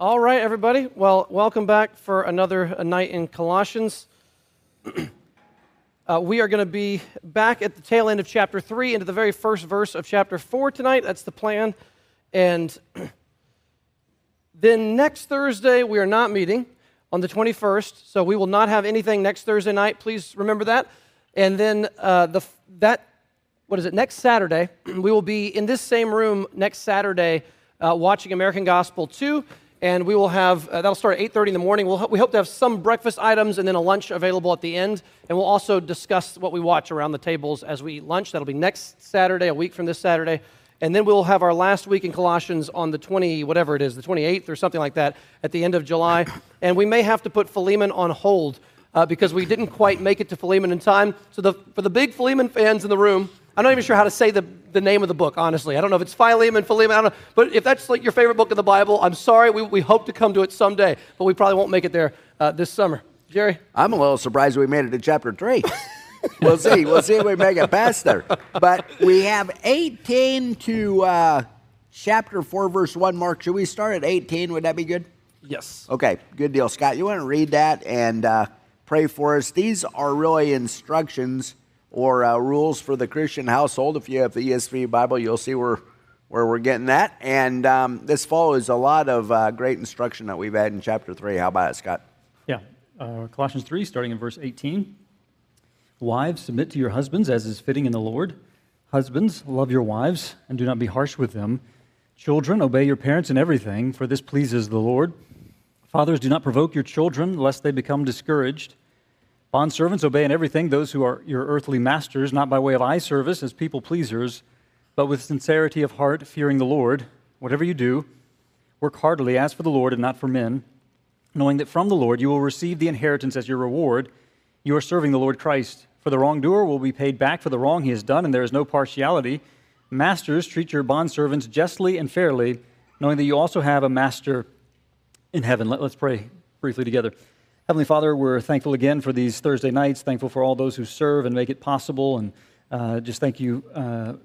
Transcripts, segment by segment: All right, everybody. Well, welcome back for another night in Colossians. We are going to be back at the tail end of chapter 3 into the very first verse of chapter 4 tonight. That's the plan. And then next Thursday, we are not meeting on the 21st, so we will not have anything next Thursday night. Please remember that. And then next Saturday, we will be in this same room next Saturday watching American Gospel 2. And we will have, that'll start at 8:30 in the morning. We hope to have some breakfast items and then a lunch available at the end. And we'll also discuss what we watch around the tables as we eat lunch. That'll be next Saturday, a week from this Saturday. And then we'll have our last week in Colossians on the 28th or something like that at the end of July. And we may have to put Philemon on hold because we didn't quite make it to Philemon in time. So for the big Philemon fans in the room, I'm not even sure how to say the name of the book, honestly. I don't know if it's Philemon, I don't know. But if that's like your favorite book in the Bible, I'm sorry. We hope to come to it someday, but we probably won't make it there this summer. Jerry? I'm a little surprised we made it to chapter 3. We'll see. We'll see if we make it past there. But we have 18 to chapter 4, verse 1. Mark, should we start at 18? Would that be good? Yes. Okay, good deal. Scott, you want to read that and pray for us? These are really instructions or rules for the Christian household. If you have the ESV Bible, you'll see where we're getting that. And this follows a lot of great instruction that we've had in chapter 3. How about it, Scott? Yeah. Colossians 3, starting in verse 18. Wives, submit to your husbands as is fitting in the Lord. Husbands, love your wives and do not be harsh with them. Children, obey your parents in everything, for this pleases the Lord. Fathers, do not provoke your children, lest they become discouraged. Bondservants, obey in everything those who are your earthly masters, not by way of eye service as people pleasers, but with sincerity of heart, fearing the Lord. Whatever you do, work heartily as for the Lord and not for men, knowing that from the Lord you will receive the inheritance as your reward. You are serving the Lord Christ. For the wrongdoer will be paid back for the wrong he has done, and there is no partiality. Masters, treat your bondservants justly and fairly, knowing that you also have a master in heaven. Let's pray briefly together. Heavenly Father, we're thankful again for these Thursday nights, thankful for all those who serve and make it possible, and just thank you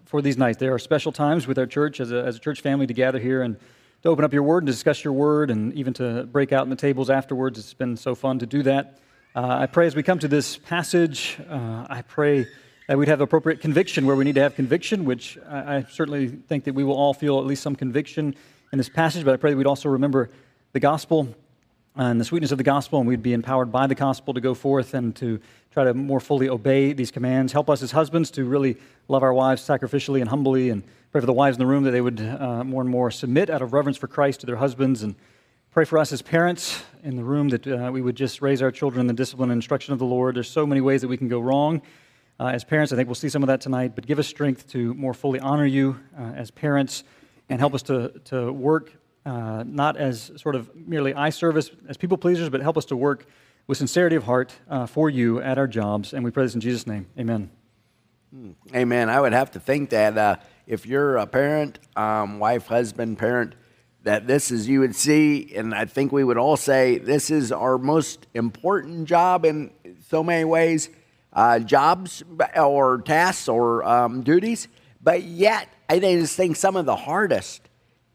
for these nights. There are special times with our church as a church family to gather here and to open up your word and discuss your word and even to break out in the tables afterwards. It's been so fun to do that. I pray as we come to this passage, I pray that we'd have appropriate conviction where we need to have conviction, which I certainly think that we will all feel at least some conviction in this passage, but I pray that we'd also remember the gospel and the sweetness of the gospel, and we'd be empowered by the gospel to go forth and to try to more fully obey these commands. Help us as husbands to really love our wives sacrificially and humbly, and pray for the wives in the room that they would more and more submit out of reverence for Christ to their husbands, and pray for us as parents in the room that we would just raise our children in the discipline and instruction of the Lord. There's so many ways that we can go wrong as parents. I think we'll see some of that tonight, but give us strength to more fully honor you as parents and help us to work not as sort of merely eye service as people pleasers, but help us to work with sincerity of heart for you at our jobs. And we pray this in Jesus' name. Amen. Amen. I would have to think that if you're a parent, wife, husband, parent, that this is, you would see, and I think we would all say, this is our most important job in so many ways, jobs or tasks or duties, but yet I just think some of the hardest.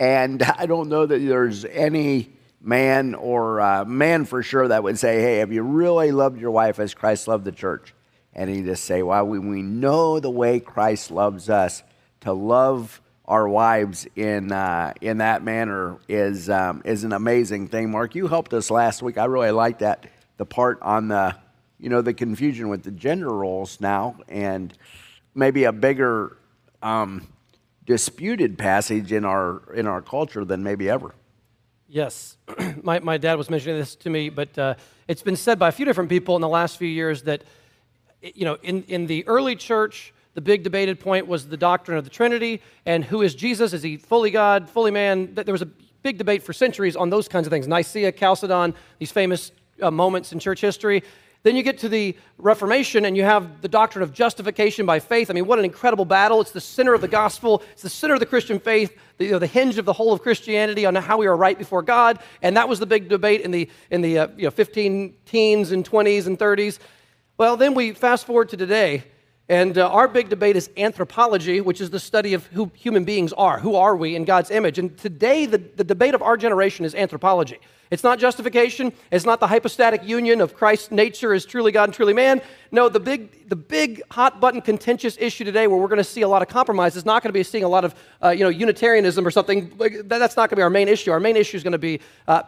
And I don't know that there's any man or man for sure that would say, hey, have you really loved your wife as Christ loved the church? And he just say, well, we know the way Christ loves us, to love our wives in that manner is an amazing thing. Mark, you helped us last week. I really like that, the part on the confusion with the gender roles now, and maybe a bigger disputed passage in our culture than maybe ever. Yes, my dad was mentioning this to me, but it's been said by a few different people in the last few years that in the early church, the big debated point was the doctrine of the Trinity and who is Jesus? Is he fully God, fully man? There was a big debate for centuries on those kinds of things. Nicaea, Chalcedon, these famous moments in church history. Then you get to the Reformation and you have the doctrine of justification by faith. I mean, what an incredible battle. It's the center of the gospel. It's the center of the Christian faith, the hinge of the whole of Christianity on how we are right before God. And that was the big debate in the 15 teens and 20s and 30s. Well, then we fast forward to today. And our big debate is anthropology, which is the study of who human beings are. Who are we in God's image? And today, the debate of our generation is anthropology. It's not justification. It's not the hypostatic union of Christ's nature as truly God and truly man. No, the big hot-button contentious issue today where we're going to see a lot of compromise is not going to be seeing a lot of Unitarianism or something. That's not going to be our main issue. Our main issue is going to be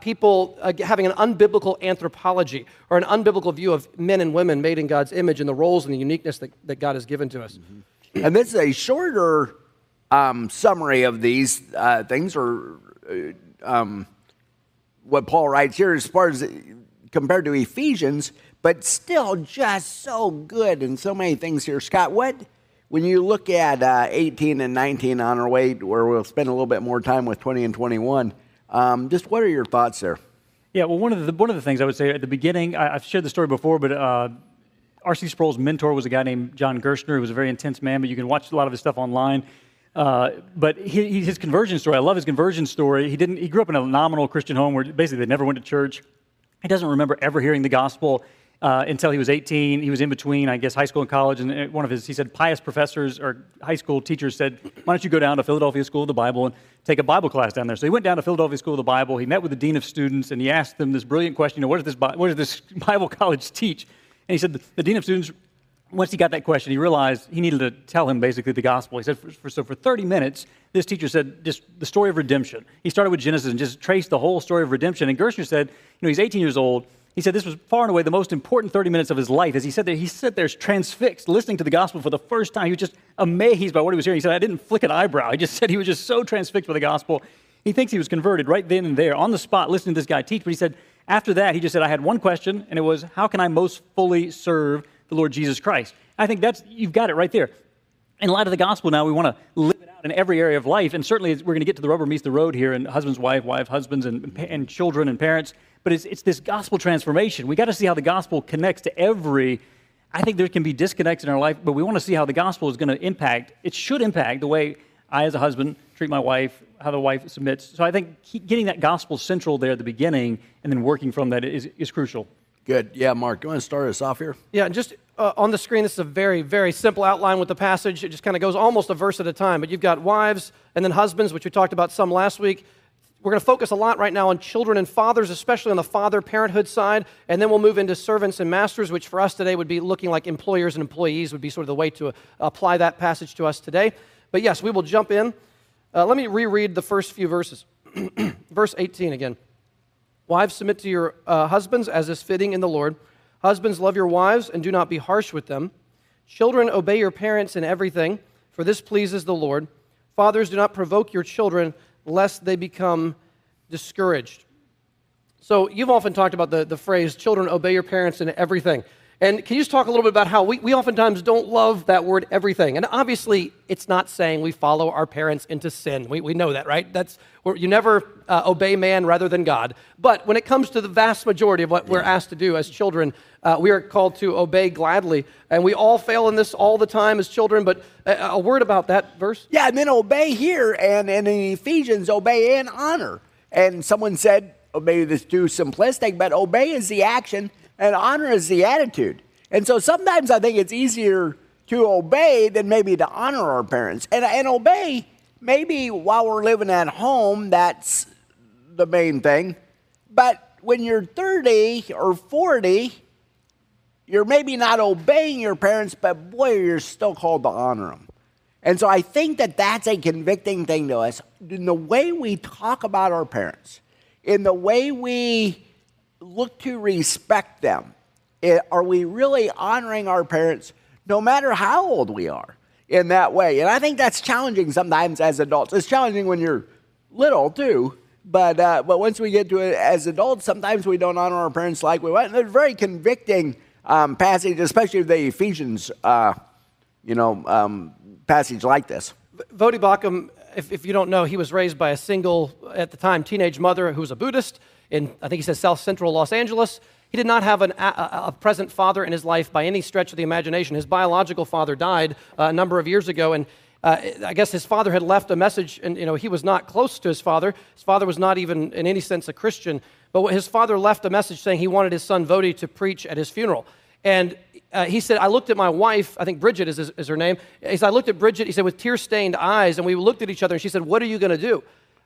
people having an unbiblical anthropology or an unbiblical view of men and women made in God's image and the roles and the uniqueness that God has given to us. Mm-hmm. And this is a shorter summary of these things or... what Paul writes here as far as compared to Ephesians, but still just so good and so many things here. Scott, when you look at 18 and 19 on our way, where we'll spend a little bit more time with 20 and 21, just what are your thoughts there? Yeah, well, one of the things I would say at the beginning, I've shared the story before, but R.C. Sproul's mentor was a guy named John Gerstner, who was a very intense man, but you can watch a lot of his stuff online. But his conversion story, I love his conversion story. He grew up in a nominal Christian home where basically they never went to church. He doesn't remember ever hearing the gospel until he was 18. He was in between, I guess, high school and college. And one of his, he said, pious professors or high school teachers said, why don't you go down to Philadelphia School of the Bible and take a Bible class down there? So he went down to Philadelphia School of the Bible. He met with the dean of students, and he asked them this brilliant question, what does this Bible college teach? And he said, the dean of students, once he got that question, he realized he needed to tell him basically the gospel. He said, for 30 minutes, this teacher said just the story of redemption. He started with Genesis and just traced the whole story of redemption. And Gerstner said, he's 18 years old. He said this was far and away the most important 30 minutes of his life. As he said that, he sat there transfixed, listening to the gospel for the first time. He was just amazed by what he was hearing. He said, I didn't flick an eyebrow. He just said he was just so transfixed by the gospel. He thinks he was converted right then and there, on the spot, listening to this guy teach. But he said, after that, he just said, I had one question, and it was, how can I most fully serve the Lord Jesus Christ? I think you've got it right there. In light of the gospel now, we want to live it out in every area of life, and certainly we're going to get to the rubber meets the road here, and husbands, wife, husbands, and children and parents, but it's this gospel transformation. We got to see how the gospel connects to I think there can be disconnects in our life, but we want to see how the gospel is going to impact, it should impact the way I as a husband treat my wife, how the wife submits. So I think getting that gospel central there at the beginning and then working from that is crucial. Good. Yeah, Mark, you want to start us off here? Yeah, just on the screen, this is a very, very simple outline with the passage. It just kind of goes almost a verse at a time. But you've got wives and then husbands, which we talked about some last week. We're going to focus a lot right now on children and fathers, especially on the father parenthood side, and then we'll move into servants and masters, which for us today would be looking like employers and employees would be sort of the way to apply that passage to us today. But yes, we will jump in. Let me reread the first few verses. Verse 18 again. Wives, submit to your husbands as is fitting in the Lord. Husbands, love your wives and do not be harsh with them. Children, obey your parents in everything, for this pleases the Lord. Fathers, do not provoke your children, lest they become discouraged. So you've often talked about the phrase, children, obey your parents in everything. And can you just talk a little bit about how we oftentimes don't love that word everything? And obviously, it's not saying we follow our parents into sin. We know that, right? You never obey man rather than God. But when it comes to the vast majority of what we're asked to do as children, we are called to obey gladly. And we all fail in this all the time as children, but a word about that verse? Yeah, and then obey here, and in Ephesians, obey and honor. And someone said, obey is too simplistic, but obey is the action, and honor is the attitude. And so sometimes I think it's easier to obey than maybe to honor our parents. And obey, maybe while we're living at home, that's the main thing. But when you're 30 or 40, you're maybe not obeying your parents, but boy, you're still called to honor them. And so I think that that's a convicting thing to us. In the way we talk about our parents, in the way we look to respect them. Are we really honoring our parents no matter how old we are in that way? And I think that's challenging sometimes as adults. It's challenging when you're little too, but once we get to it as adults, sometimes we don't honor our parents like we want. And they're very convicting passage, especially the Ephesians passage like this. Voddie Baucham, if you don't know, he was raised by a single, at the time, teenage mother who was a Buddhist. In, I think he says, South Central Los Angeles. He did not have a present father in his life by any stretch of the imagination. His biological father died a number of years ago, and I guess his father had left a message, and he was not close to his father. His father was not even in any sense a Christian, but his father left a message saying he wanted his son Voddie to preach at his funeral. And he said, I looked at my wife, I think Bridget is her name. He said, I looked at Bridget, he said, with tear-stained eyes, and we looked at each other, and she said, what are you going to do?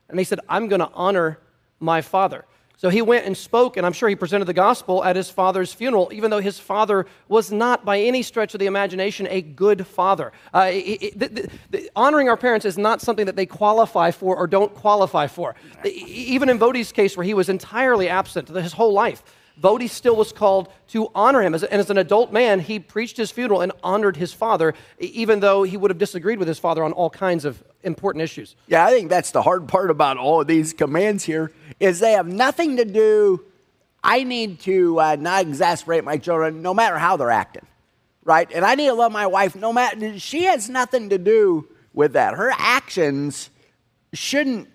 And he said, I'm going to honor my father. So he went and spoke, and I'm sure he presented the gospel at his father's funeral, even though his father was not, by any stretch of the imagination, a good father. Honoring our parents is not something that they qualify for or don't qualify for. Even in Voddie's case, where he was entirely absent his whole life, Voddie still was called to honor him. And as an adult man, he preached his funeral and honored his father, even though he would have disagreed with his father on all kinds of important issues. Yeah, I think that's the hard part about all of these commands here, is they have nothing to do, I need to not exasperate my children no matter how they're acting, right? And I need to love my wife no matter, she has nothing to do with that. Her actions shouldn't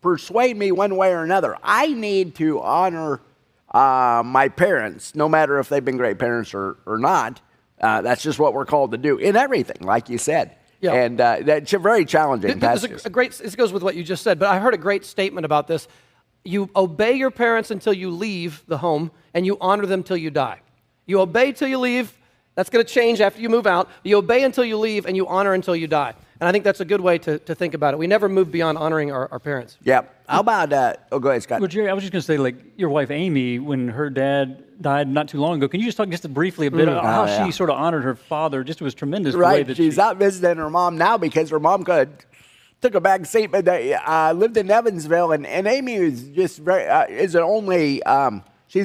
persuade me one way or another. I need to honor my parents, no matter if they've been great parents or not. That's just what we're called to do in everything, like you said. Yeah. And that's a very challenging passage. This goes with what you just said, but I heard a great statement about this. You obey your parents until you leave the home, and you honor them till you die. You obey till you leave. That's going to change after you move out. You obey until you leave, and you honor until you die. And I think that's a good way to think about it. We never move beyond honoring our parents. Yeah. How about, oh, go ahead, Scott. Well, Jerry, I was just going to say, like, your wife, Amy, when her dad died not too long ago, can you just talk just briefly a bit about how she sort of honored her father? Just it was tremendous. Right. The way that she's out visiting her mom now because her mom took a back seat, but they lived in Evansville, and Amy is just she's the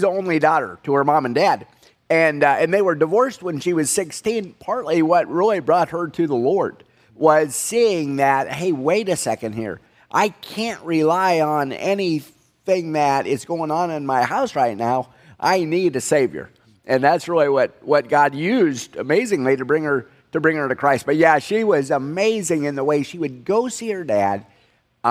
only daughter to her mom and dad. And they were divorced when she was 16. Partly what really brought her to the Lord was seeing that, hey, wait a second here. I can't rely on anything that is going on in my house right now. I need a Savior. And that's really what God used, amazingly, to bring her to Christ. But yeah, she was amazing in the way she would go see her dad, 8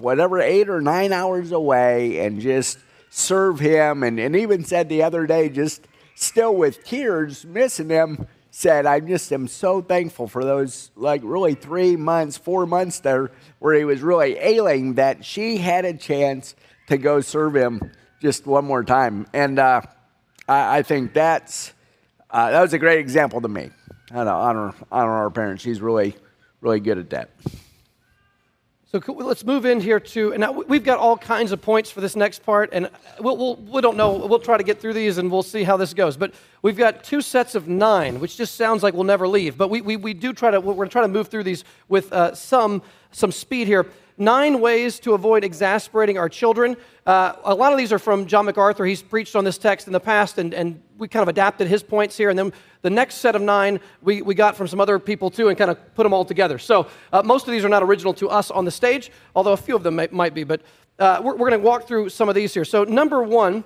or 9 hours away, and just serve him. And even said the other day, just still with tears, missing him, said, I just am so thankful for those, like, really 4 months there where he was really ailing, that she had a chance to go serve him just one more time. And I think that was a great example to me. I know, honor our parents. She's really, really good at that. So let's move in here to, and now we've got all kinds of points for this next part, and we don't know, we'll try to get through these and we'll see how this goes. But we've got 2 sets of 9, which just sounds like we'll never leave. But we do we're trying to move through these with some speed here. 9 ways to avoid exasperating our children. A lot of these are from John MacArthur. He's preached on this text in the past, and we kind of adapted his points here. And then the next set of 9 we got from some other people too, and kind of put them all together. So most of these are not original to us on the stage, although a few of them might be. But we're going to walk through some of these here. So number 1,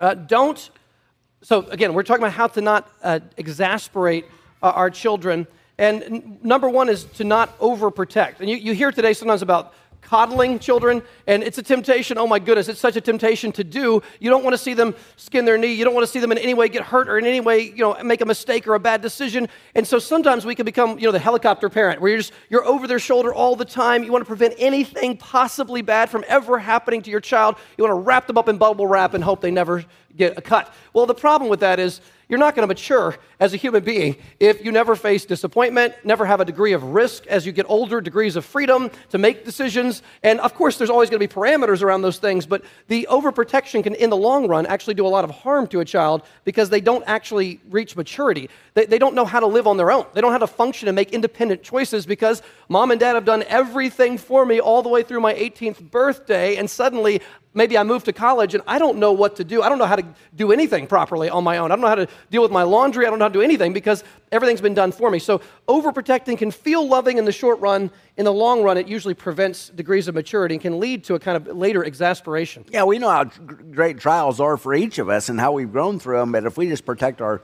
so again, we're talking about how to not exasperate our children. And number 1 is to not overprotect. And you hear today sometimes about coddling children, and it's a temptation. Oh my goodness, it's such a temptation to do. You don't want to see them skin their knee. You don't want to see them in any way get hurt or in any way, make a mistake or a bad decision. And so sometimes we can become, the helicopter parent, where you're over their shoulder all the time. You want to prevent anything possibly bad from ever happening to your child. You want to wrap them up in bubble wrap and hope they never get a cut. Well, the problem with that is you're not going to mature as a human being if you never face disappointment, never have a degree of risk as you get older, degrees of freedom to make decisions. And of course, there's always going to be parameters around those things, but the overprotection can, in the long run, actually do a lot of harm to a child because they don't actually reach maturity. They don't know how to live on their own. They don't know how to function and make independent choices because mom and dad have done everything for me all the way through my 18th birthday, and suddenly maybe I moved to college and I don't know what to do. I don't know how to do anything properly on my own. I don't know how to deal with my laundry. I don't know how to do anything because everything's been done for me. So overprotecting can feel loving in the short run. In the long run, it usually prevents degrees of maturity and can lead to a kind of later exasperation. Yeah, we know how great trials are for each of us and how we've grown through them. But if we just protect our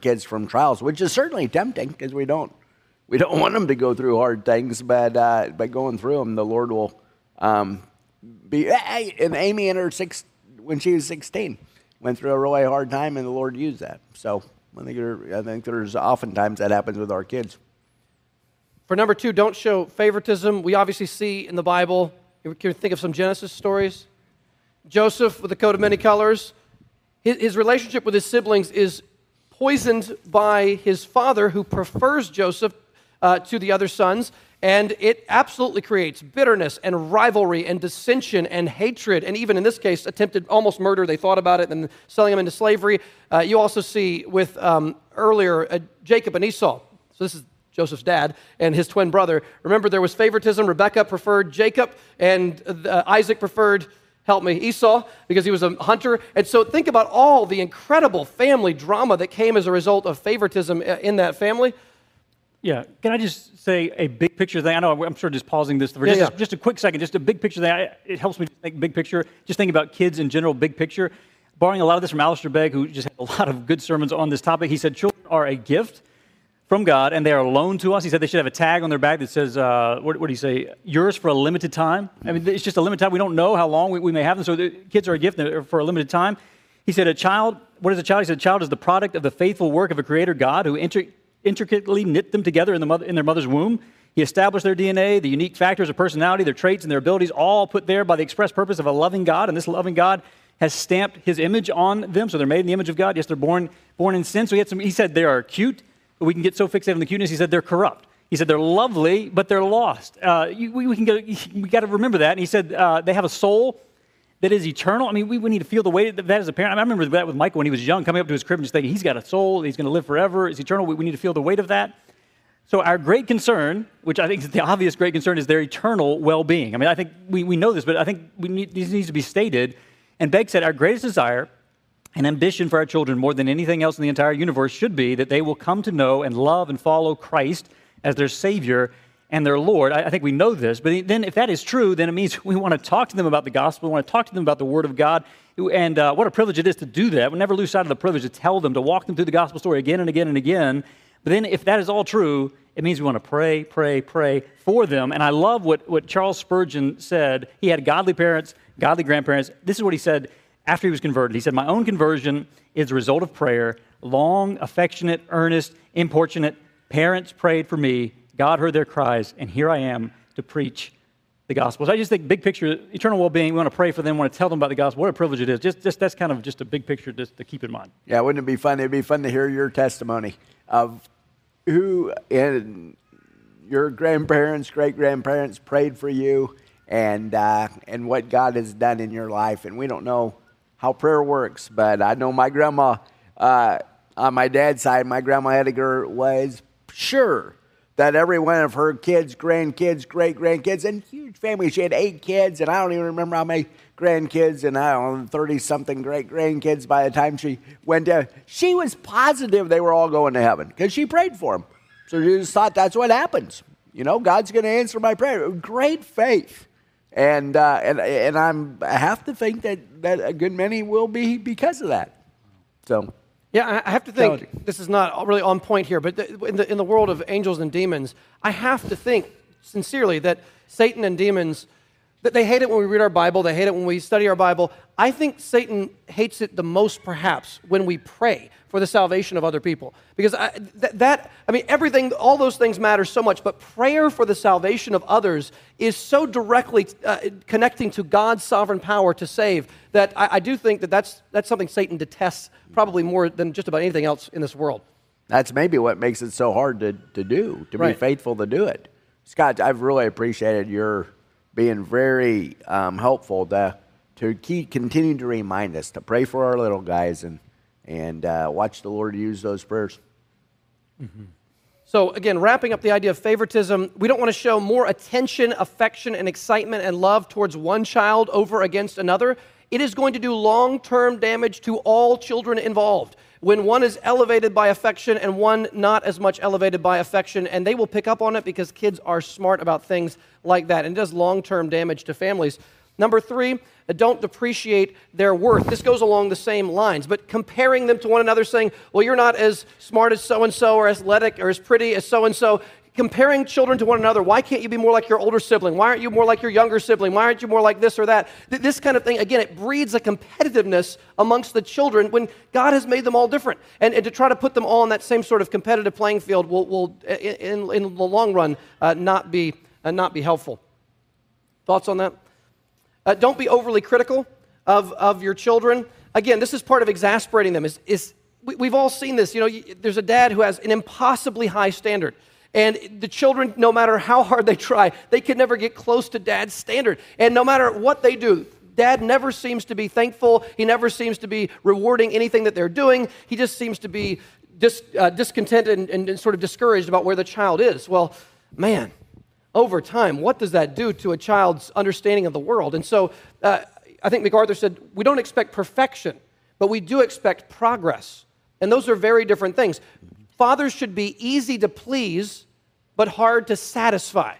kids from trials, which is certainly tempting because we don't want them to go through hard things, but by going through them, the Lord will... and Amy when she was 16, went through a really hard time, and the Lord used that. So I think there's oftentimes that happens with our kids. For number 2, don't show favoritism. We obviously see in the Bible, you can think of some Genesis stories. Joseph with the coat of many colors. His relationship with his siblings is poisoned by his father, who prefers Joseph to the other sons, and it absolutely creates bitterness and rivalry and dissension and hatred, and even in this case, attempted almost murder. They thought about it and selling him into slavery. You also see with earlier Jacob and Esau. So this is Joseph's dad and his twin brother. Remember, there was favoritism. Rebekah preferred Jacob, and Isaac preferred, Esau, because he was a hunter. And so think about all the incredible family drama that came as a result of favoritism in that family. Yeah, can I just say a big picture thing? I know I'm sure just pausing this for just a quick second, just a big picture thing. It helps me think big picture, just thinking about kids in general, big picture. Borrowing a lot of this from Alistair Begg, who just had a lot of good sermons on this topic. He said, children are a gift from God, and they are a loan to us. He said they should have a tag on their back that says, what do you say, yours for a limited time? I mean, it's just a limited time. We don't know how long we may have them, so the kids are a gift for a limited time. He said, a child, what is a child? He said, a child is the product of the faithful work of a creator God who intricately knit them together in their mother's womb. He established their DNA, the unique factors of personality, their traits, and their abilities, all put there by the express purpose of a loving God, and this loving God has stamped his image on them, so they're made in the image of God. Yes, they're born in sin. So he said they are cute, but we can get so fixated on the cuteness. He said they're corrupt. He said they're lovely, but they're lost. We got to remember that. And he said they have a soul that is eternal. I mean, we need to feel the weight of that as a parent. I remember that with Michael when he was young, coming up to his crib and just thinking, he's got a soul, he's going to live forever, it's eternal. We need to feel the weight of that. So our great concern, which I think is the obvious great concern, is their eternal well-being. I mean, I think we know this, but I think this needs to be stated. And Begg said our greatest desire and ambition for our children more than anything else in the entire universe should be that they will come to know and love and follow Christ as their Savior and their Lord. I think we know this, but then if that is true, then it means we want to talk to them about the gospel, we want to talk to them about the Word of God, and what a privilege it is to do that. We never lose sight of the privilege to tell them, to walk them through the gospel story again and again and again. But then if that is all true, it means we want to pray, pray, pray for them. And I love what Charles Spurgeon said. He had godly parents, godly grandparents. This is what he said after he was converted. He said, my own conversion is the result of prayer. Long, affectionate, earnest, importunate parents prayed for me. God heard their cries, and here I am to preach the gospel. So I just think big picture, eternal well-being, we want to pray for them, we want to tell them about the gospel. What a privilege it is. Just that's kind of just a big picture just to keep in mind. Yeah, wouldn't it be fun? It'd be fun to hear your testimony of who and your grandparents, great-grandparents prayed for you and what God has done in your life. And we don't know how prayer works, but I know my grandma, on my dad's side, my grandma Edgar was sure that every one of her kids, grandkids, great-grandkids, and huge family, she had 8 kids, and I don't even remember how many grandkids, and I don't know, 30-something great-grandkids by the time she went down. She was positive they were all going to heaven because she prayed for them. So she just thought that's what happens. You know, God's going to answer my prayer. Great faith. And I have to think that a good many will be because of that. So, yeah, I have to think, this is not really on point here, but in the world of angels and demons, I have to think sincerely that Satan and demons, that they hate it when we read our Bible, they hate it when we study our Bible. I think Satan hates it the most, perhaps, when we pray for the salvation of other people. Because everything, all those things matter so much, but prayer for the salvation of others is so directly connecting to God's sovereign power to save that I do think that's something Satan detests probably more than just about anything else in this world. That's maybe what makes it so hard to be faithful to do it. Scott, I've really appreciated your being very helpful to continue to remind us to pray for our little guys and watch the Lord use those prayers. Mm-hmm. So again, wrapping up the idea of favoritism, we don't want to show more attention, affection, and excitement and love towards one child over against another. It is going to do long-term damage to all children involved when one is elevated by affection and one not as much elevated by affection, and they will pick up on it because kids are smart about things like that, and it does long-term damage to families. Number 3, don't depreciate their worth. This goes along the same lines, but comparing them to one another, saying, well, you're not as smart as so-and-so or athletic or as pretty as so-and-so. Comparing children to one another, why can't you be more like your older sibling? Why aren't you more like your younger sibling? Why aren't you more like this or that? This kind of thing, again, it breeds a competitiveness amongst the children when God has made them all different. And to try to put them all on that same sort of competitive playing field will in the long run, not be helpful. Thoughts on that? Don't be overly critical of your children. Again, this is part of exasperating them, is we've all seen this. You know, there's a dad who has an impossibly high standard. And the children, no matter how hard they try, they can never get close to dad's standard. And no matter what they do, dad never seems to be thankful. He never seems to be rewarding anything that they're doing. He just seems to be discontent and sort of discouraged about where the child is. Well, man, over time, what does that do to a child's understanding of the world? And so I think MacArthur said, we don't expect perfection, but we do expect progress. And those are very different things. Fathers should be easy to please, but hard to satisfy.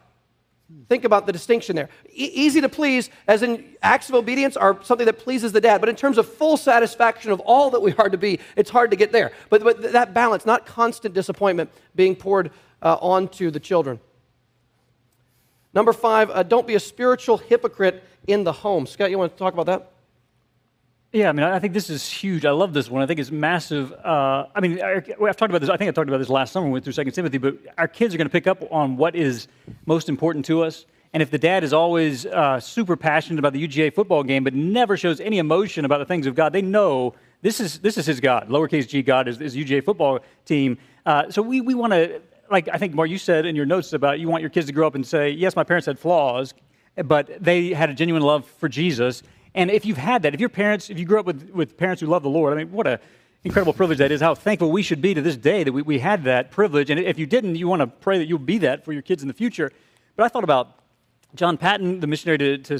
Think about the distinction there. Easy to please, as in acts of obedience are something that pleases the dad, but in terms of full satisfaction of all that we are to be, it's hard to get there. But that balance, not constant disappointment being poured onto the children. Number 5, don't be a spiritual hypocrite in the home. Scott, you want to talk about that? Yeah, I mean, I think this is huge. I love this one. I think it's massive. I mean, I've talked about this. I think I talked about this last summer through 2 Timothy, but our kids are going to pick up on what is most important to us. And if the dad is always super passionate about the UGA football game but never shows any emotion about the things of God, they know this is his God. Lowercase g God is UGA football team. So we want to, like I think, Mark, you said in your notes about you want your kids to grow up and say, yes, my parents had flaws, but they had a genuine love for Jesus. And if you've had that, if you grew up with parents who love the Lord, I mean, what an incredible privilege that is, how thankful we should be to this day that we had that privilege. And if you didn't, you want to pray that you'll be that for your kids in the future. But I thought about John Paton, the missionary to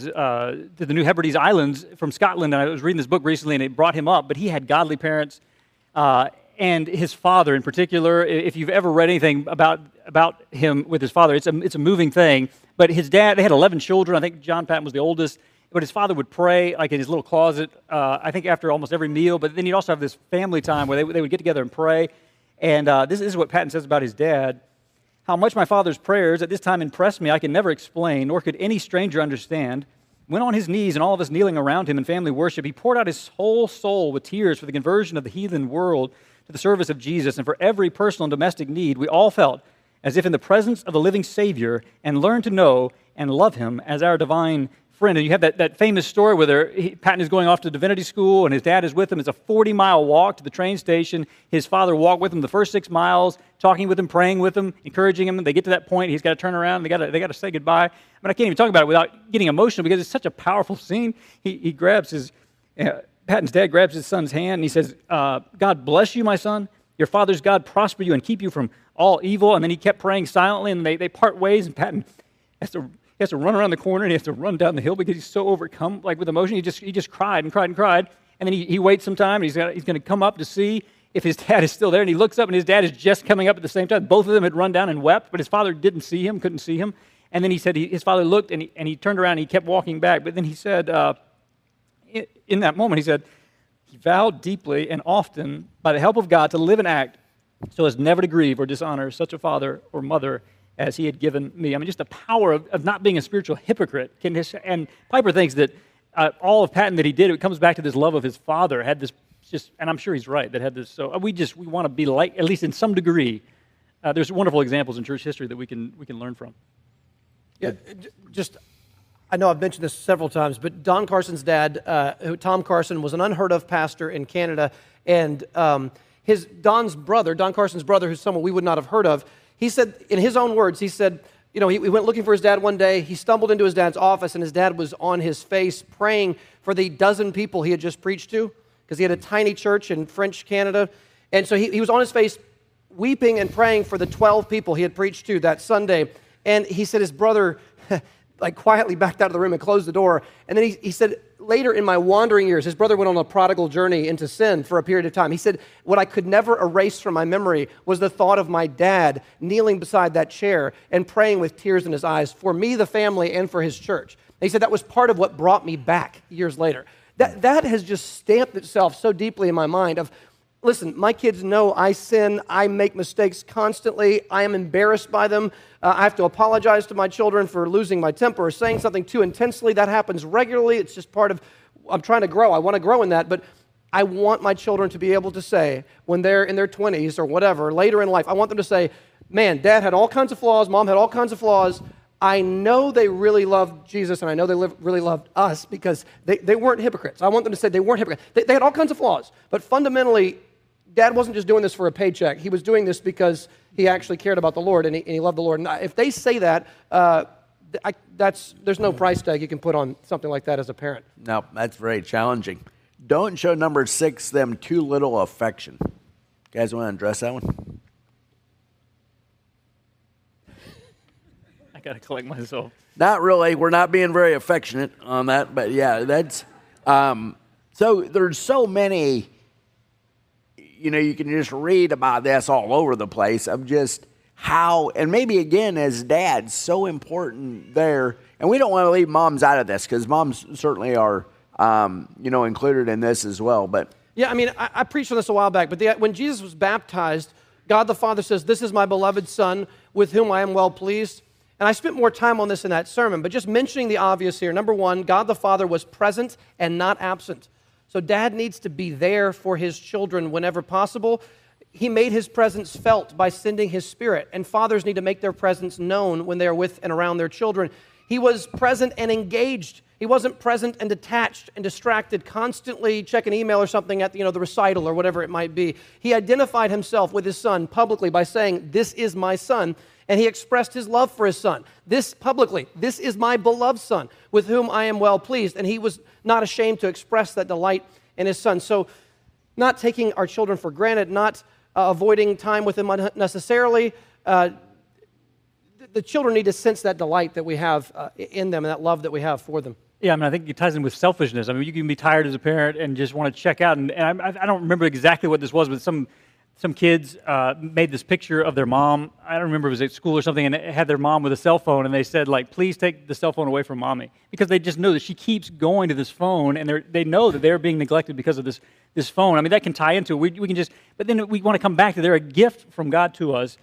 the New Hebrides Islands from Scotland, and I was reading this book recently, and it brought him up, but he had godly parents, and his father in particular. If you've ever read anything about him with his father, it's a moving thing. But his dad, they had 11 children. I think John Paton was the oldest. But his father would pray, like in his little closet, I think after almost every meal. But then you'd also have this family time where they would get together and pray. And this is what Patton says about his dad. How much my father's prayers at this time impressed me, I can never explain, nor could any stranger understand. When on his knees and all of us kneeling around him in family worship, he poured out his whole soul with tears for the conversion of the heathen world to the service of Jesus. And for every personal and domestic need, we all felt as if in the presence of the living Savior and learned to know and love him as our divine friend. And you have that famous story where Patton is going off to divinity school and his dad is with him. It's a 40-mile walk to the train station. His father walked with him the first 6 miles, talking with him, praying with him, encouraging him. They get to that point. He's got to turn around. They got to say goodbye. I mean, I can't even talk about it without getting emotional because it's such a powerful scene. He grabs Patton's dad grabs his son's hand and he says, God bless you, my son. Your father's God prosper you and keep you from all evil. And then he kept praying silently and they part ways, and Patton has to run around the corner and he has to run down the hill because he's so overcome, like with emotion. He just cried and cried and cried. And then he waits some time and he's going to come up to see if his dad is still there. And he looks up and his dad is just coming up at the same time. Both of them had run down and wept, but his father didn't see him, couldn't see him. And then he said his father looked and he turned around and he kept walking back. But then he said, in that moment, he said, he vowed deeply and often by the help of God to live and act so as never to grieve or dishonor such a father or mother as he had given me. I mean, just the power of not being a spiritual hypocrite. And Piper thinks that all of Patton that he did, it comes back to this love of his father, had this just, and I'm sure he's right, that had this, so we want to be like, at least in some degree, there's wonderful examples in church history that we can learn from. Yeah, just, I know I've mentioned this several times, but Don Carson's dad, Tom Carson, was an unheard-of pastor in Canada, and Don Carson's brother, who's someone we would not have heard of, he said, in his own words, he said, you know, he went looking for his dad one day. He stumbled into his dad's office, and his dad was on his face praying for the dozen people he had just preached to, because he had a tiny church in French Canada. And so he was on his face weeping and praying for the 12 people he had preached to that Sunday. And he said his brother like quietly backed out of the room and closed the door. And then he said, later in my wandering years, his brother went on a prodigal journey into sin for a period of time. He said, what I could never erase from my memory was the thought of my dad kneeling beside that chair and praying with tears in his eyes for me, the family, and for his church. And he said that was part of what brought me back years later. That has just stamped itself so deeply in my mind of, listen, my kids know I sin, I make mistakes constantly, I am embarrassed by them, I have to apologize to my children for losing my temper or saying something too intensely. That happens regularly. It's just part of, I'm trying to grow, I want to grow in that, but I want my children to be able to say, when they're in their 20s or whatever, later in life, I want them to say, man, Dad had all kinds of flaws, Mom had all kinds of flaws, I know they really loved Jesus and I know they really loved us because they weren't hypocrites. I want them to say they weren't hypocrites. They had all kinds of flaws, but fundamentally, Dad wasn't just doing this for a paycheck. He was doing this because he actually cared about the Lord and he loved the Lord. And if they say that, there's no price tag you can put on something like that as a parent. No, that's very challenging. Don't show number 6, them too little affection. You guys want to address that one? I got to collect myself. Not really. We're not being very affectionate on that, but yeah, that's... so there's so many... You know, you can just read about this all over the place of just how, and maybe again as dads, so important there. And we don't want to leave moms out of this because moms certainly are, you know, included in this as well. But yeah, I mean, I preached on this a while back, but when Jesus was baptized, God the Father says, "This is my beloved Son with whom I am well pleased." And I spent more time on this in that sermon, but just mentioning the obvious here. Number one, God the Father was present and not absent. So dad needs to be there for his children whenever possible. He made his presence felt by sending his Spirit, and fathers need to make their presence known when they are with and around their children. He was present and engaged. He wasn't present and detached and distracted, constantly checking email or something at the recital or whatever it might be. He identified himself with his Son publicly by saying, "This is my Son." And he expressed his love for his Son. This publicly, "This is my beloved Son, with whom I am well pleased." And he was not ashamed to express that delight in his Son. So not taking our children for granted, not avoiding time with them unnecessarily. The children need to sense that delight that we have in them and that love that we have for them. Yeah, I mean, I think it ties in with selfishness. I mean, you can be tired as a parent and just want to check out. And I don't remember exactly what this was, but some kids made this picture of their mom. I don't remember if it was at school or something, and it had their mom with a cell phone, and they said, like, "Please take the cell phone away from Mommy," because they just know that she keeps going to this phone, and they know that they're being neglected because of this phone. I mean, that can tie into it. We can just, but then we want to come back to they're a gift from God to us.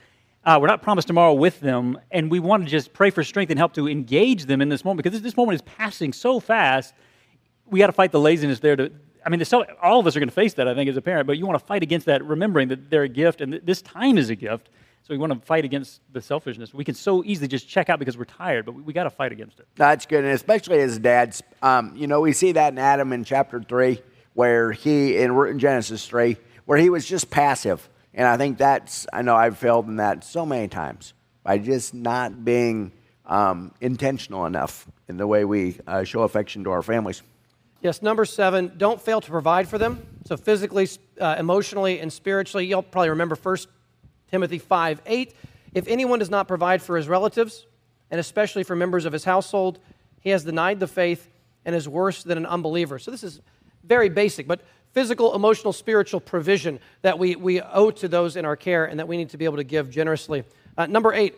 We're not promised tomorrow with them, and we want to just pray for strength and help to engage them in this moment, because this moment is passing so fast. We got to fight the laziness there to... I mean, all of us are going to face that, I think, as a parent, but you want to fight against that, remembering that they're a gift, and this time is a gift, so we want to fight against the selfishness. We can so easily just check out because we're tired, but we got to fight against it. That's good, and especially as dads, we see that in Adam in chapter 3, where in Genesis 3, where he was just passive, and I think I know I've failed in that so many times, by just not being intentional enough in the way we show affection to our families. Yes, number 7, don't fail to provide for them. So physically, emotionally, and spiritually. You'll probably remember 1 Timothy 5:8. If anyone does not provide for his relatives, and especially for members of his household, he has denied the faith and is worse than an unbeliever. So this is very basic, but physical, emotional, spiritual provision that we owe to those in our care and that we need to be able to give generously. Number 8,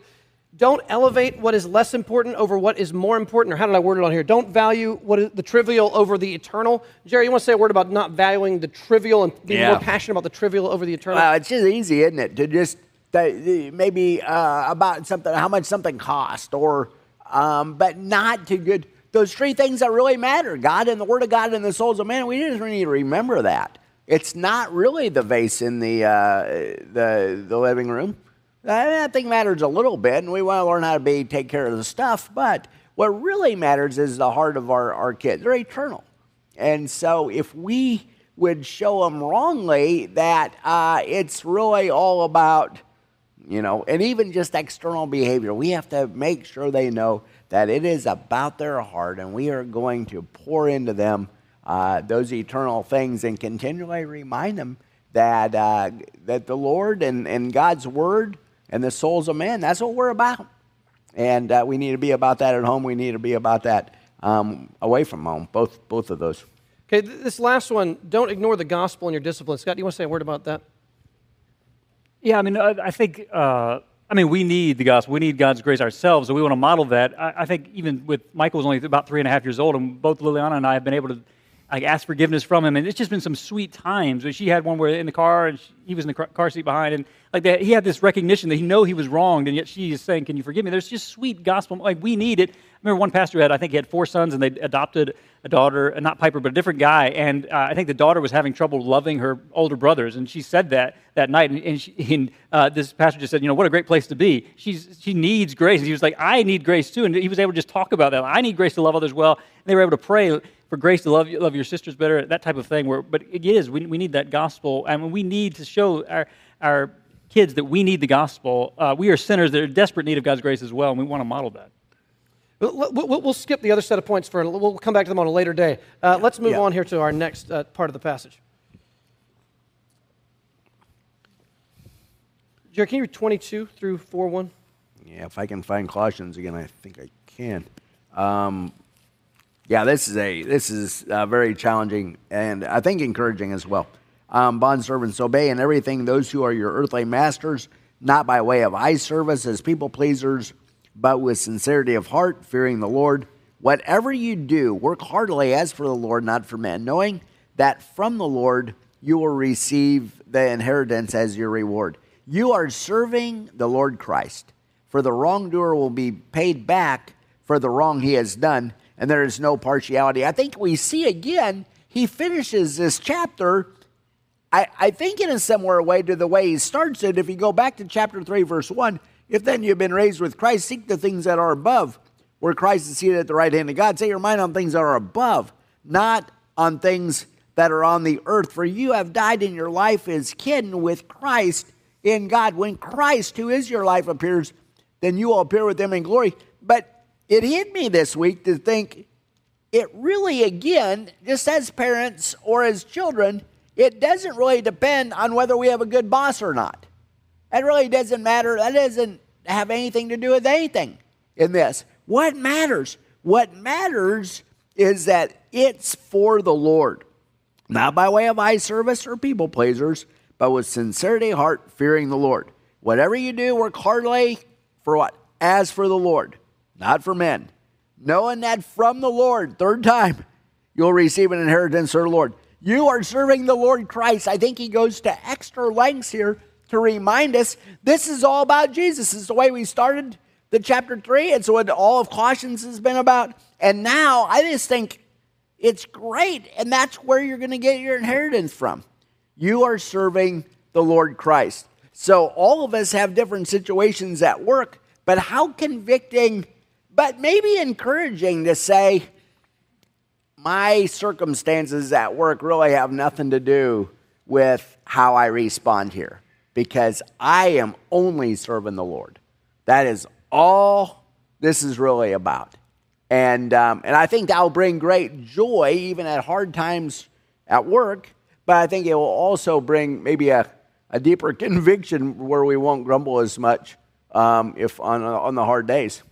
don't elevate what is less important over what is more important. Or how did I word it on here? Don't value what is the trivial over the eternal. Jerry, you want to say a word about not valuing the trivial and being more passionate about the trivial over the eternal? It's just easy, isn't it, to just maybe about something, how much something cost, or but not to good. Those 3 things that really matter: God and the Word of God and the souls of man. We just need to remember that it's not really the vase in the living room. That thing matters a little bit, and we want to learn how to take care of the stuff, but what really matters is the heart of our kids. They're eternal. And so if we would show them wrongly that it's really all about, and even just external behavior, we have to make sure they know that it is about their heart, and we are going to pour into them those eternal things and continually remind them that the Lord and God's Word and the souls of men, that's what we're about. And we need to be about that at home. We need to be about that away from home, both of those. Okay, this last one, don't ignore the gospel in your discipline. Scott, do you want to say a word about that? Yeah, I mean, I think, we need the gospel. We need God's grace ourselves, and we want to model that. I think even with Michael's only about 3.5 years old, and both Liliana and I have been able to asked forgiveness from him, and it's just been some sweet times. She had one where in the car, and he was in the car seat behind, and he had this recognition that he knew he was wronged, and yet she is saying, "Can you forgive me?" There's just sweet gospel. We need it. I remember one pastor he had 4 sons, and they adopted a daughter, not Piper, but a different guy, and I think the daughter was having trouble loving her older brothers, and she said that night, and this pastor just said, "What a great place to be. She needs grace," and he was like, "I need grace too," and he was able to just talk about that. I need grace to love others well. They were able to pray for grace to love your sisters better, that type of thing. But it is, we need that gospel. I mean, we need to show our kids that we need the gospel. We are sinners that are in desperate need of God's grace as well, and we want to model that. We'll skip the other set of points for. We'll come back to them on a later day. Let's move on here to our next part of the passage. Jerry, can you read 22 through 4:1? Yeah, if I can find Colossians again, I think I can. This is very challenging and I think encouraging as well. Bondservants, obey in everything those who are your earthly masters, not by way of eye service as people pleasers, but with sincerity of heart, fearing the Lord. Whatever you do, work heartily as for the Lord, not for men, knowing that from the Lord you will receive the inheritance as your reward. You are serving the Lord Christ, for the wrongdoer will be paid back for the wrong he has done, and there is no partiality. I think we see again, he finishes this chapter, I think in a similar way to the way he starts it. If you go back to chapter 3, verse 1, if then you've been raised with Christ, seek the things that are above, where Christ is seated at the right hand of God. Set your mind on things that are above, not on things that are on the earth. For you have died and your life is hidden with Christ in God. When Christ, who is your life, appears, then you will appear with him in glory. But it hit me this week to think, it really, again, just as parents or as children, it doesn't really depend on whether we have a good boss or not. That really doesn't matter. That doesn't have anything to do with anything in this. What matters? What matters is that it's for the Lord, not by way of eye service or people pleasers, but with sincerity of heart, fearing the Lord. Whatever you do, work heartily for what? As for the Lord, not for men. Knowing that from the Lord, third time, you'll receive an inheritance from the Lord. You are serving the Lord Christ. I think he goes to extra lengths here to remind us this is all about Jesus. This is the way we started the chapter 3. It's what all of Colossians has been about. And now I just think it's great, and that's where you're going to get your inheritance from. You are serving the Lord Christ. So all of us have different situations at work, but how convicting, but maybe encouraging to say, my circumstances at work really have nothing to do with how I respond here, because I am only serving the Lord. That is all this is really about. And I think that will bring great joy even at hard times at work, but I think it will also bring maybe a deeper conviction where we won't grumble as much if on the hard days.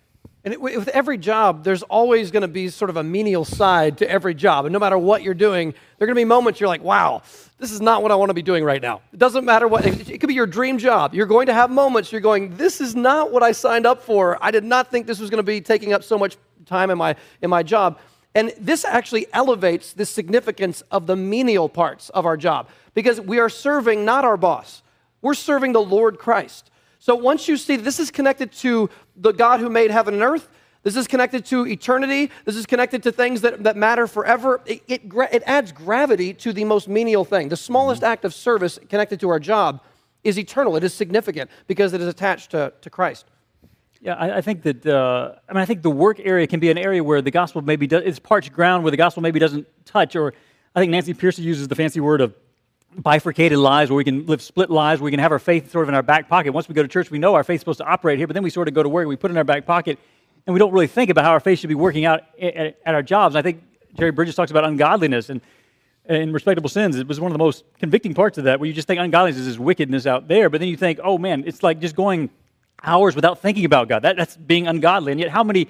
And with every job, there's always going to be sort of a menial side to every job. And no matter what you're doing, there are going to be moments you're like, wow, this is not what I want to be doing right now. It doesn't matter what. It could be your dream job. You're going to have moments you're going, this is not what I signed up for. I did not think this was going to be taking up so much time in my job. And this actually elevates the significance of the menial parts of our job, because we are serving not our boss. We're serving the Lord Christ. So once you see this is connected to the God who made heaven and earth, this is connected to eternity, this is connected to things that matter forever, it adds gravity to the most menial thing. The smallest act of service connected to our job is eternal. It is significant because it is attached to Christ. Yeah, I think that, I think the work area can be an area where the gospel maybe, it's parched ground where the gospel maybe doesn't touch, or I think Nancy Pearcey uses the fancy word of bifurcated lives, where we can live split lives, where we can have our faith sort of in our back pocket. Once we go to church, we know our faith's supposed to operate here, but then we sort of go to work, we put it in our back pocket, and we don't really think about how our faith should be working out at our jobs. And I think Jerry Bridges talks about ungodliness and respectable sins. It was one of the most convicting parts of that, where you just think ungodliness is this wickedness out there, but then you think, oh man, it's like just going hours without thinking about God. That's being ungodly. And yet how many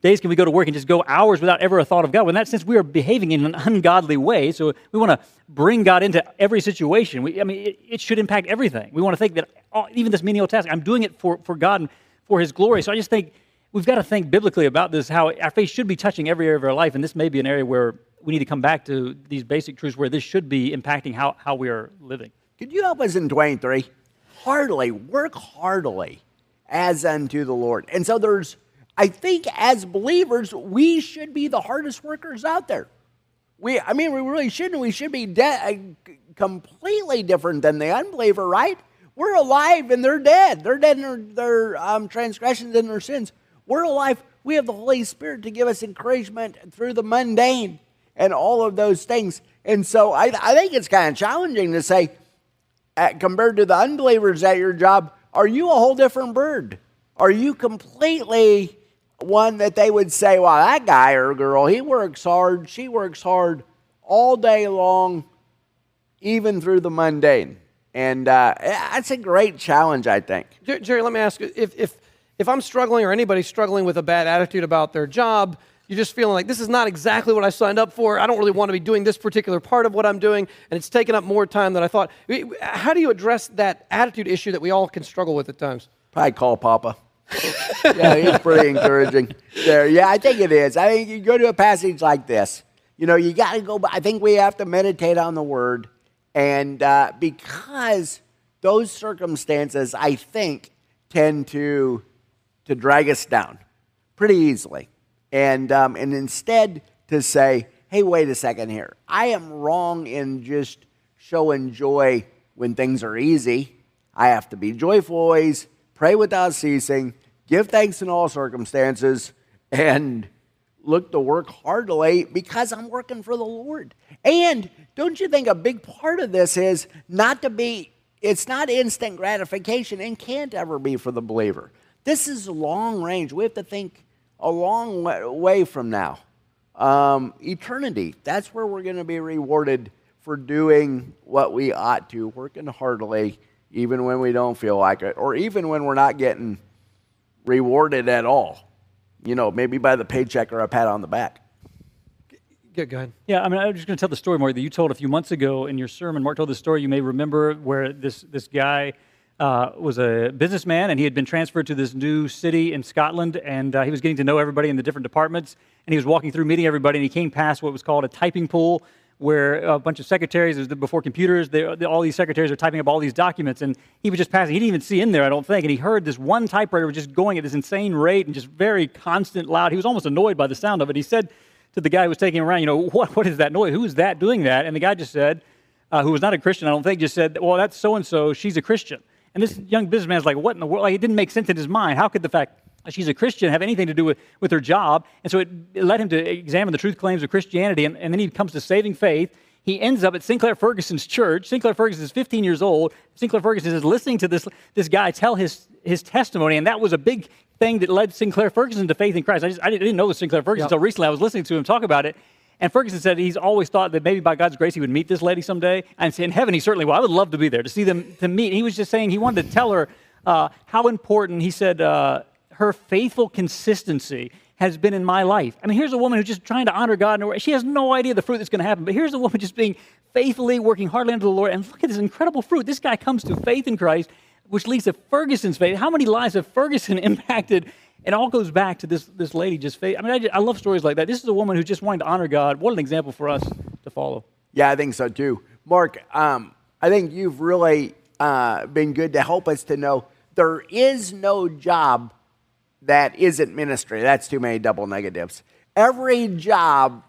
days can we go to work and just go hours without ever a thought of God? Well, in that sense, we are behaving in an ungodly way, so we want to bring God into every situation. It should impact everything. We want to think that even this menial task, I'm doing it for God and for His glory. So I just think we've got to think biblically about this, how our faith should be touching every area of our life, and this may be an area where we need to come back to these basic truths where this should be impacting how we are living. Could you help us in 23? Heartily, work heartily as unto the Lord. And so I think as believers, we should be the hardest workers out there. We really shouldn't. We should be completely different than the unbeliever, right? We're alive and they're dead. They're dead in their transgressions and their sins. We're alive. We have the Holy Spirit to give us encouragement through the mundane and all of those things. And so I think it's kind of challenging to say, compared to the unbelievers at your job, are you a whole different bird? Are you completely one that they would say, well, that guy or girl, he works hard, she works hard all day long, even through the mundane? And that's a great challenge, I think. Jerry, let me ask you, if I'm struggling or anybody's struggling with a bad attitude about their job, you're just feeling like this is not exactly what I signed up for. I don't really want to be doing this particular part of what I'm doing, and it's taken up more time than I thought. How do you address that attitude issue that we all can struggle with at times? Probably call Papa. Yeah, he's pretty encouraging there. Yeah, I think it is. I think you go to a passage like this. You know, you got to go. I think we have to meditate on the Word. And because those circumstances, I think, tend to drag us down pretty easily. And instead to say, hey, wait a second here. I am wrong in just showing joy when things are easy. I have to be joyful always, pray without ceasing, give thanks in all circumstances, and look to work heartily because I'm working for the Lord. And don't you think a big part of this is not to be, it's not instant gratification and can't ever be for the believer. This is long range. We have to think a long way from now. Eternity, that's where we're going to be rewarded for doing what we ought to, working heartily, even when we don't feel like it, or even when we're not getting rewarded at all. You know, maybe by the paycheck or a pat on the back. Yeah, go ahead. Yeah, I mean, I'm just going to tell the story, Mark, that you told a few months ago in your sermon. Mark told the story, you may remember, where this guy was a businessman, and he had been transferred to this new city in Scotland, and he was getting to know everybody in the different departments, and he was walking through meeting everybody, and he came past what was called a typing pool, where a bunch of secretaries, it was before computers, all these secretaries are typing up all these documents, and he was just passing. He didn't even see in there, I don't think, and he heard this one typewriter was just going at this insane rate and just very constant, loud. He was almost annoyed by the sound of it. He said to the guy who was taking him around, you know, what is that noise? Who is that doing that? And the guy just said, who was not a Christian, I don't think, just said, well, that's so-and-so, she's a Christian. And this young businessman's like, what in the world? Like, it didn't make sense in his mind. How could the fact she's a Christian have anything to do with her job? And so it led him to examine the truth claims of Christianity, and then he comes to saving faith. He ends up at Sinclair Ferguson's church. Sinclair Ferguson is 15 years old. Sinclair Ferguson is listening to this guy tell his testimony, and that was a big thing that led Sinclair Ferguson to faith in Christ. I didn't know Sinclair Ferguson until recently. I was listening to him talk about it. And Ferguson said he's always thought that maybe by God's grace he would meet this lady someday. And in heaven he certainly will. I would love to be there to see them, to meet. He was just saying he wanted to tell her how important, he said, her faithful consistency has been in my life. I mean, here's a woman who's just trying to honor God. She has no idea the fruit that's going to happen. But here's a woman just being faithfully, working hardly unto the Lord. And look at this incredible fruit. This guy comes to faith in Christ, which leads to Ferguson's faith. How many lives have Ferguson impacted? It all goes back to this lady just faith. I mean, I love stories like that. This is a woman who just wanted to honor God. What an example for us to follow. Yeah, I think so too. Mark, I think you've really been good to help us to know there is no job that isn't ministry. That's too many double negatives. Every job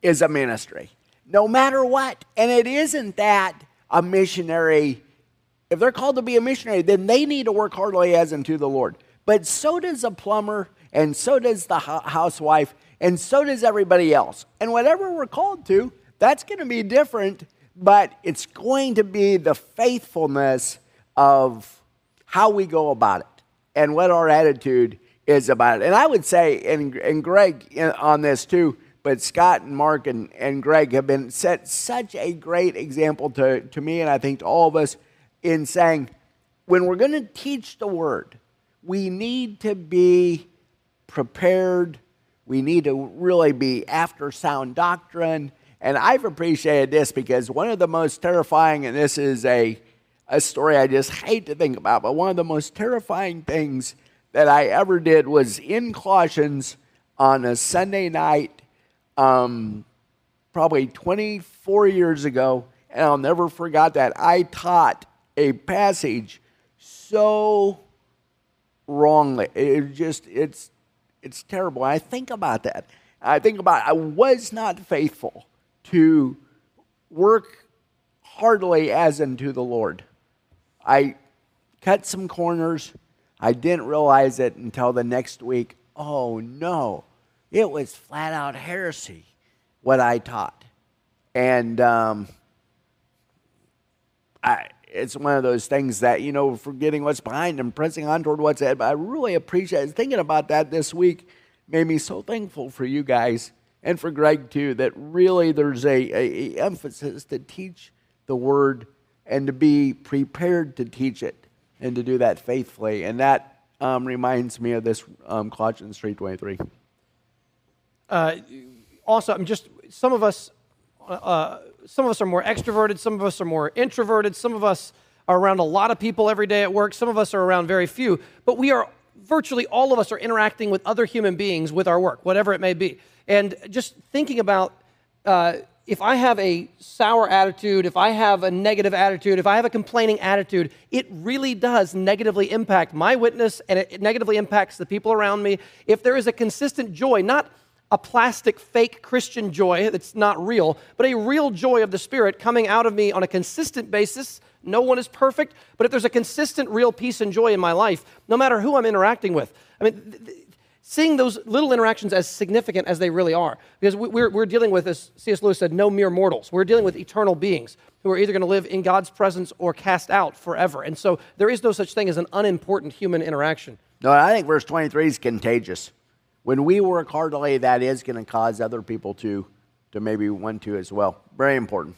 is a ministry, no matter what. And it isn't that a missionary, if they're called to be a missionary, then they need to work heartily as unto the Lord. But so does a plumber, and so does the housewife, and so does everybody else. And whatever we're called to, that's going to be different, but it's going to be the faithfulness of how we go about it and what our attitude is about it. And I would say, and Greg on this too, but Scott and Mark and Greg have been set such a great example to me, and I think to all of us, in saying, when we're going to teach the Word, we need to be prepared. We need to really be after sound doctrine. And I've appreciated this because one of the most terrifying, and this is a story I just hate to think about, but one of the most terrifying things that I ever did was in Colossians on a Sunday night, probably 24 years ago, and I'll never forget that. I taught a passage so wrongly. It's terrible. I think about that. I think about I was not faithful to work heartily as unto the Lord. I cut some corners. I didn't realize it until the next week. Oh, no. It was flat-out heresy, what I taught. And it's one of those things that, you know, forgetting what's behind and pressing on toward what's ahead. But I really appreciate it. Thinking about that this week made me so thankful for you guys and for Greg, too, that really there's a emphasis to teach the Word and to be prepared to teach it and to do that faithfully. And that reminds me of this Colossians 3:23. Also, I'm just, some of us are more extroverted, some of us are more introverted, some of us are around a lot of people every day at work, some of us are around very few, but we are, virtually all of us are interacting with other human beings with our work, whatever it may be. And just thinking about if I have a sour attitude, if I have a negative attitude, if I have a complaining attitude, it really does negatively impact my witness and it negatively impacts the people around me. If there is a consistent joy, not a plastic fake Christian joy that's not real, but a real joy of the Spirit coming out of me on a consistent basis. No one is perfect, but if there's a consistent real peace and joy in my life, no matter who I'm interacting with, I mean, seeing those little interactions as significant as they really are, because we're dealing with, as C.S. Lewis said, no mere mortals. We're dealing with eternal beings who are either going to live in God's presence or cast out forever, and so there is no such thing as an unimportant human interaction. No, I think verse 23 is contagious. When we work heartily, that is going to cause other people to maybe want to as well. Very important.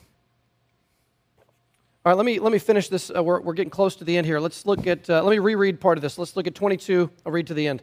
All right, let me finish this. We're getting close to the end here. Let's look at, let me reread part of this. Let's look at 22. I'll read to the end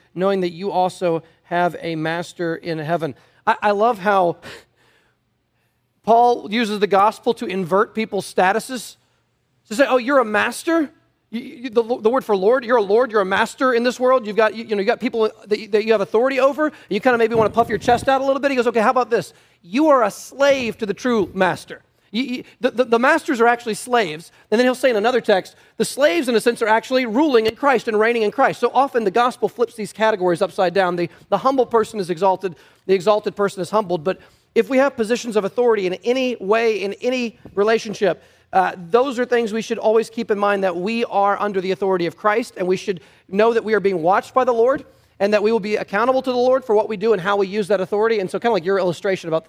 knowing that you also have a master in heaven. I love how Paul uses the gospel to invert people's statuses. To say, oh, you're a master? The word for Lord, you're a master in this world. You've got, you know, you got people that you have authority over. You kind of maybe want to puff your chest out a little bit. He goes, okay, how about this? You are a slave to the true master. The masters are actually slaves. And then he'll say in another text, the slaves in a sense are actually ruling in Christ and reigning in Christ. So often the gospel flips these categories upside down. The humble person is exalted. The exalted person is humbled. But if we have positions of authority in any way, in any relationship, those are things we should always keep in mind, that we are under the authority of Christ, and we should know that we are being watched by the Lord and that we will be accountable to the Lord for what we do and how we use that authority. And so kind of like your illustration about,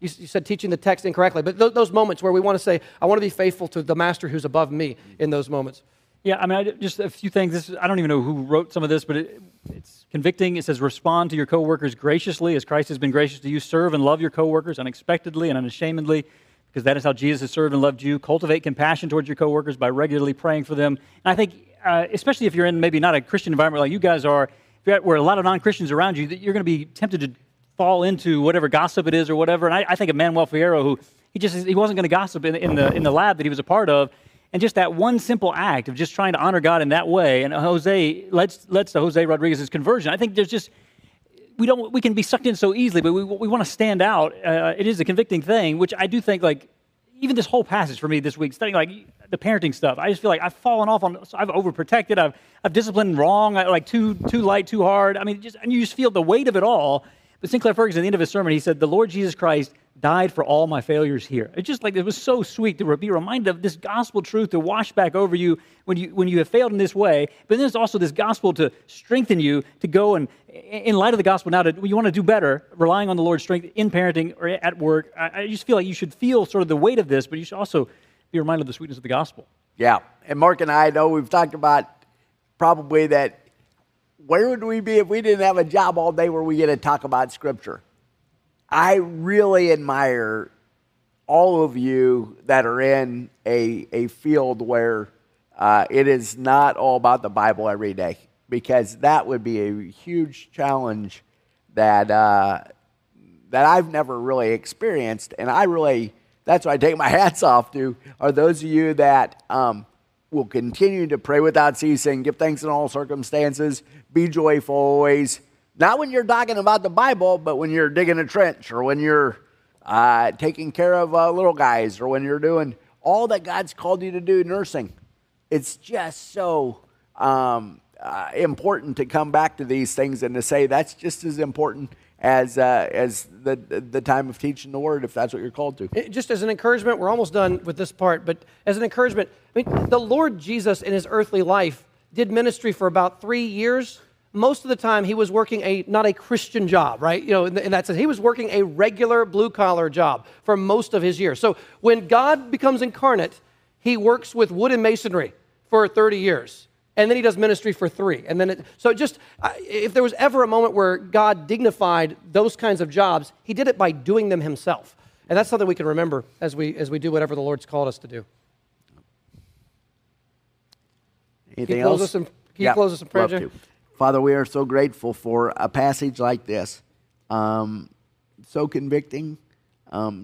you said teaching the text incorrectly, but those moments where we want to say, I want to be faithful to the master who's above me in those moments. Yeah, I mean, just a few things. I don't even know who wrote some of this, but it's convicting. It says, respond to your coworkers graciously as Christ has been gracious to you. Serve and love your coworkers unexpectedly and unashamedly, because that is how Jesus has served and loved you. Cultivate compassion towards your coworkers by regularly praying for them. And I think, especially if you're in maybe not a Christian environment like you guys are, if you're at where a lot of non-Christians around you, that you're going to be tempted to fall into whatever gossip it is or whatever. And I think of Manuel Fierro, who he wasn't going to gossip in the lab that he was a part of. And just that one simple act of just trying to honor God in that way, and Jose led to Jose Rodriguez's conversion. I think there's just, we can be sucked in so easily, but we want to stand out. It is a convicting thing, which I do think, like, even this whole passage for me this week, studying like the parenting stuff, I just feel like I've fallen off on, I've overprotected, I've disciplined wrong, like too light, too hard. I mean, you just feel the weight of it all. But Sinclair Ferguson, at the end of his sermon, he said, the Lord Jesus Christ died for all my failures here. It's just like, it was so sweet to be reminded of this gospel truth to wash back over you when you have failed in this way. But there's also this gospel to strengthen you to go and, in light of the gospel now, you want to do better, relying on the Lord's strength in parenting or at work. I just feel like you should feel sort of the weight of this, but you should also be reminded of the sweetness of the gospel. Yeah, and Mark and I know we've talked about probably that, where would we be if we didn't have a job all day where we get to talk about Scripture? I really admire all of you that are in a field where it is not all about the Bible every day, because that would be a huge challenge that I've never really experienced. And that's what I take my hats off to, are those of you that will continue to pray without ceasing, give thanks in all circumstances, be joyful always, Not when you're talking about the Bible, but when you're digging a trench or when you're taking care of little guys or when you're doing all that God's called you to do, nursing. It's just so important to come back to these things and to say that's just as important as the time of teaching the Word, if that's what you're called to. Just as an encouragement, we're almost done with this part, but as an encouragement, I mean, the Lord Jesus in his earthly life did ministry for about 3 years. Most of the time he was working not a Christian job, right? You know, in that sense, he was working a regular blue-collar job for most of his year. So when God becomes incarnate, he works with wood and masonry for 30 years. And then he does ministry for 3. And then if there was ever a moment where God dignified those kinds of jobs, he did it by doing them himself. And that's something we can remember as we do whatever the Lord's called us to do. Anything else? Close us in prayer, Jay? Father, we are so grateful for a passage like this. So convicting,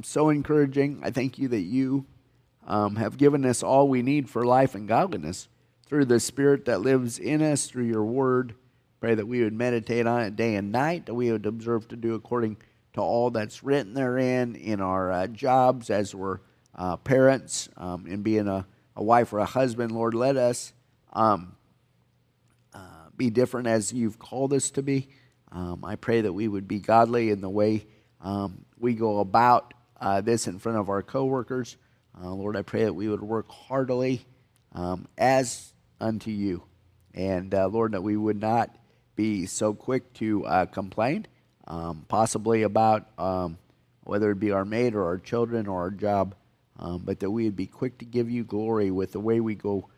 so encouraging. I thank you that you have given us all we need for life and godliness through the Spirit that lives in us, through your Word. Pray that we would meditate on it day and night, that we would observe to do according to all that's written therein, in our jobs as we're parents, in being a wife or a husband. Lord, let us be different as you've called us to be. I pray that we would be godly in the way we go about this in front of our coworkers. Lord, I pray that we would work heartily as unto you. And Lord, that we would not be so quick to complain, possibly about whether it be our maid or our children or our job, but that we would be quick to give you glory with the way we go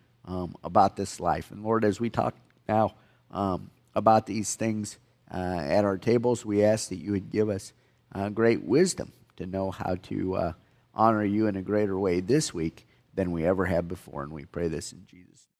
about this life. And Lord, as we talk now about these things at our tables, we ask that you would give us great wisdom to know how to honor you in a greater way this week than we ever have before. And we pray this in Jesus' name.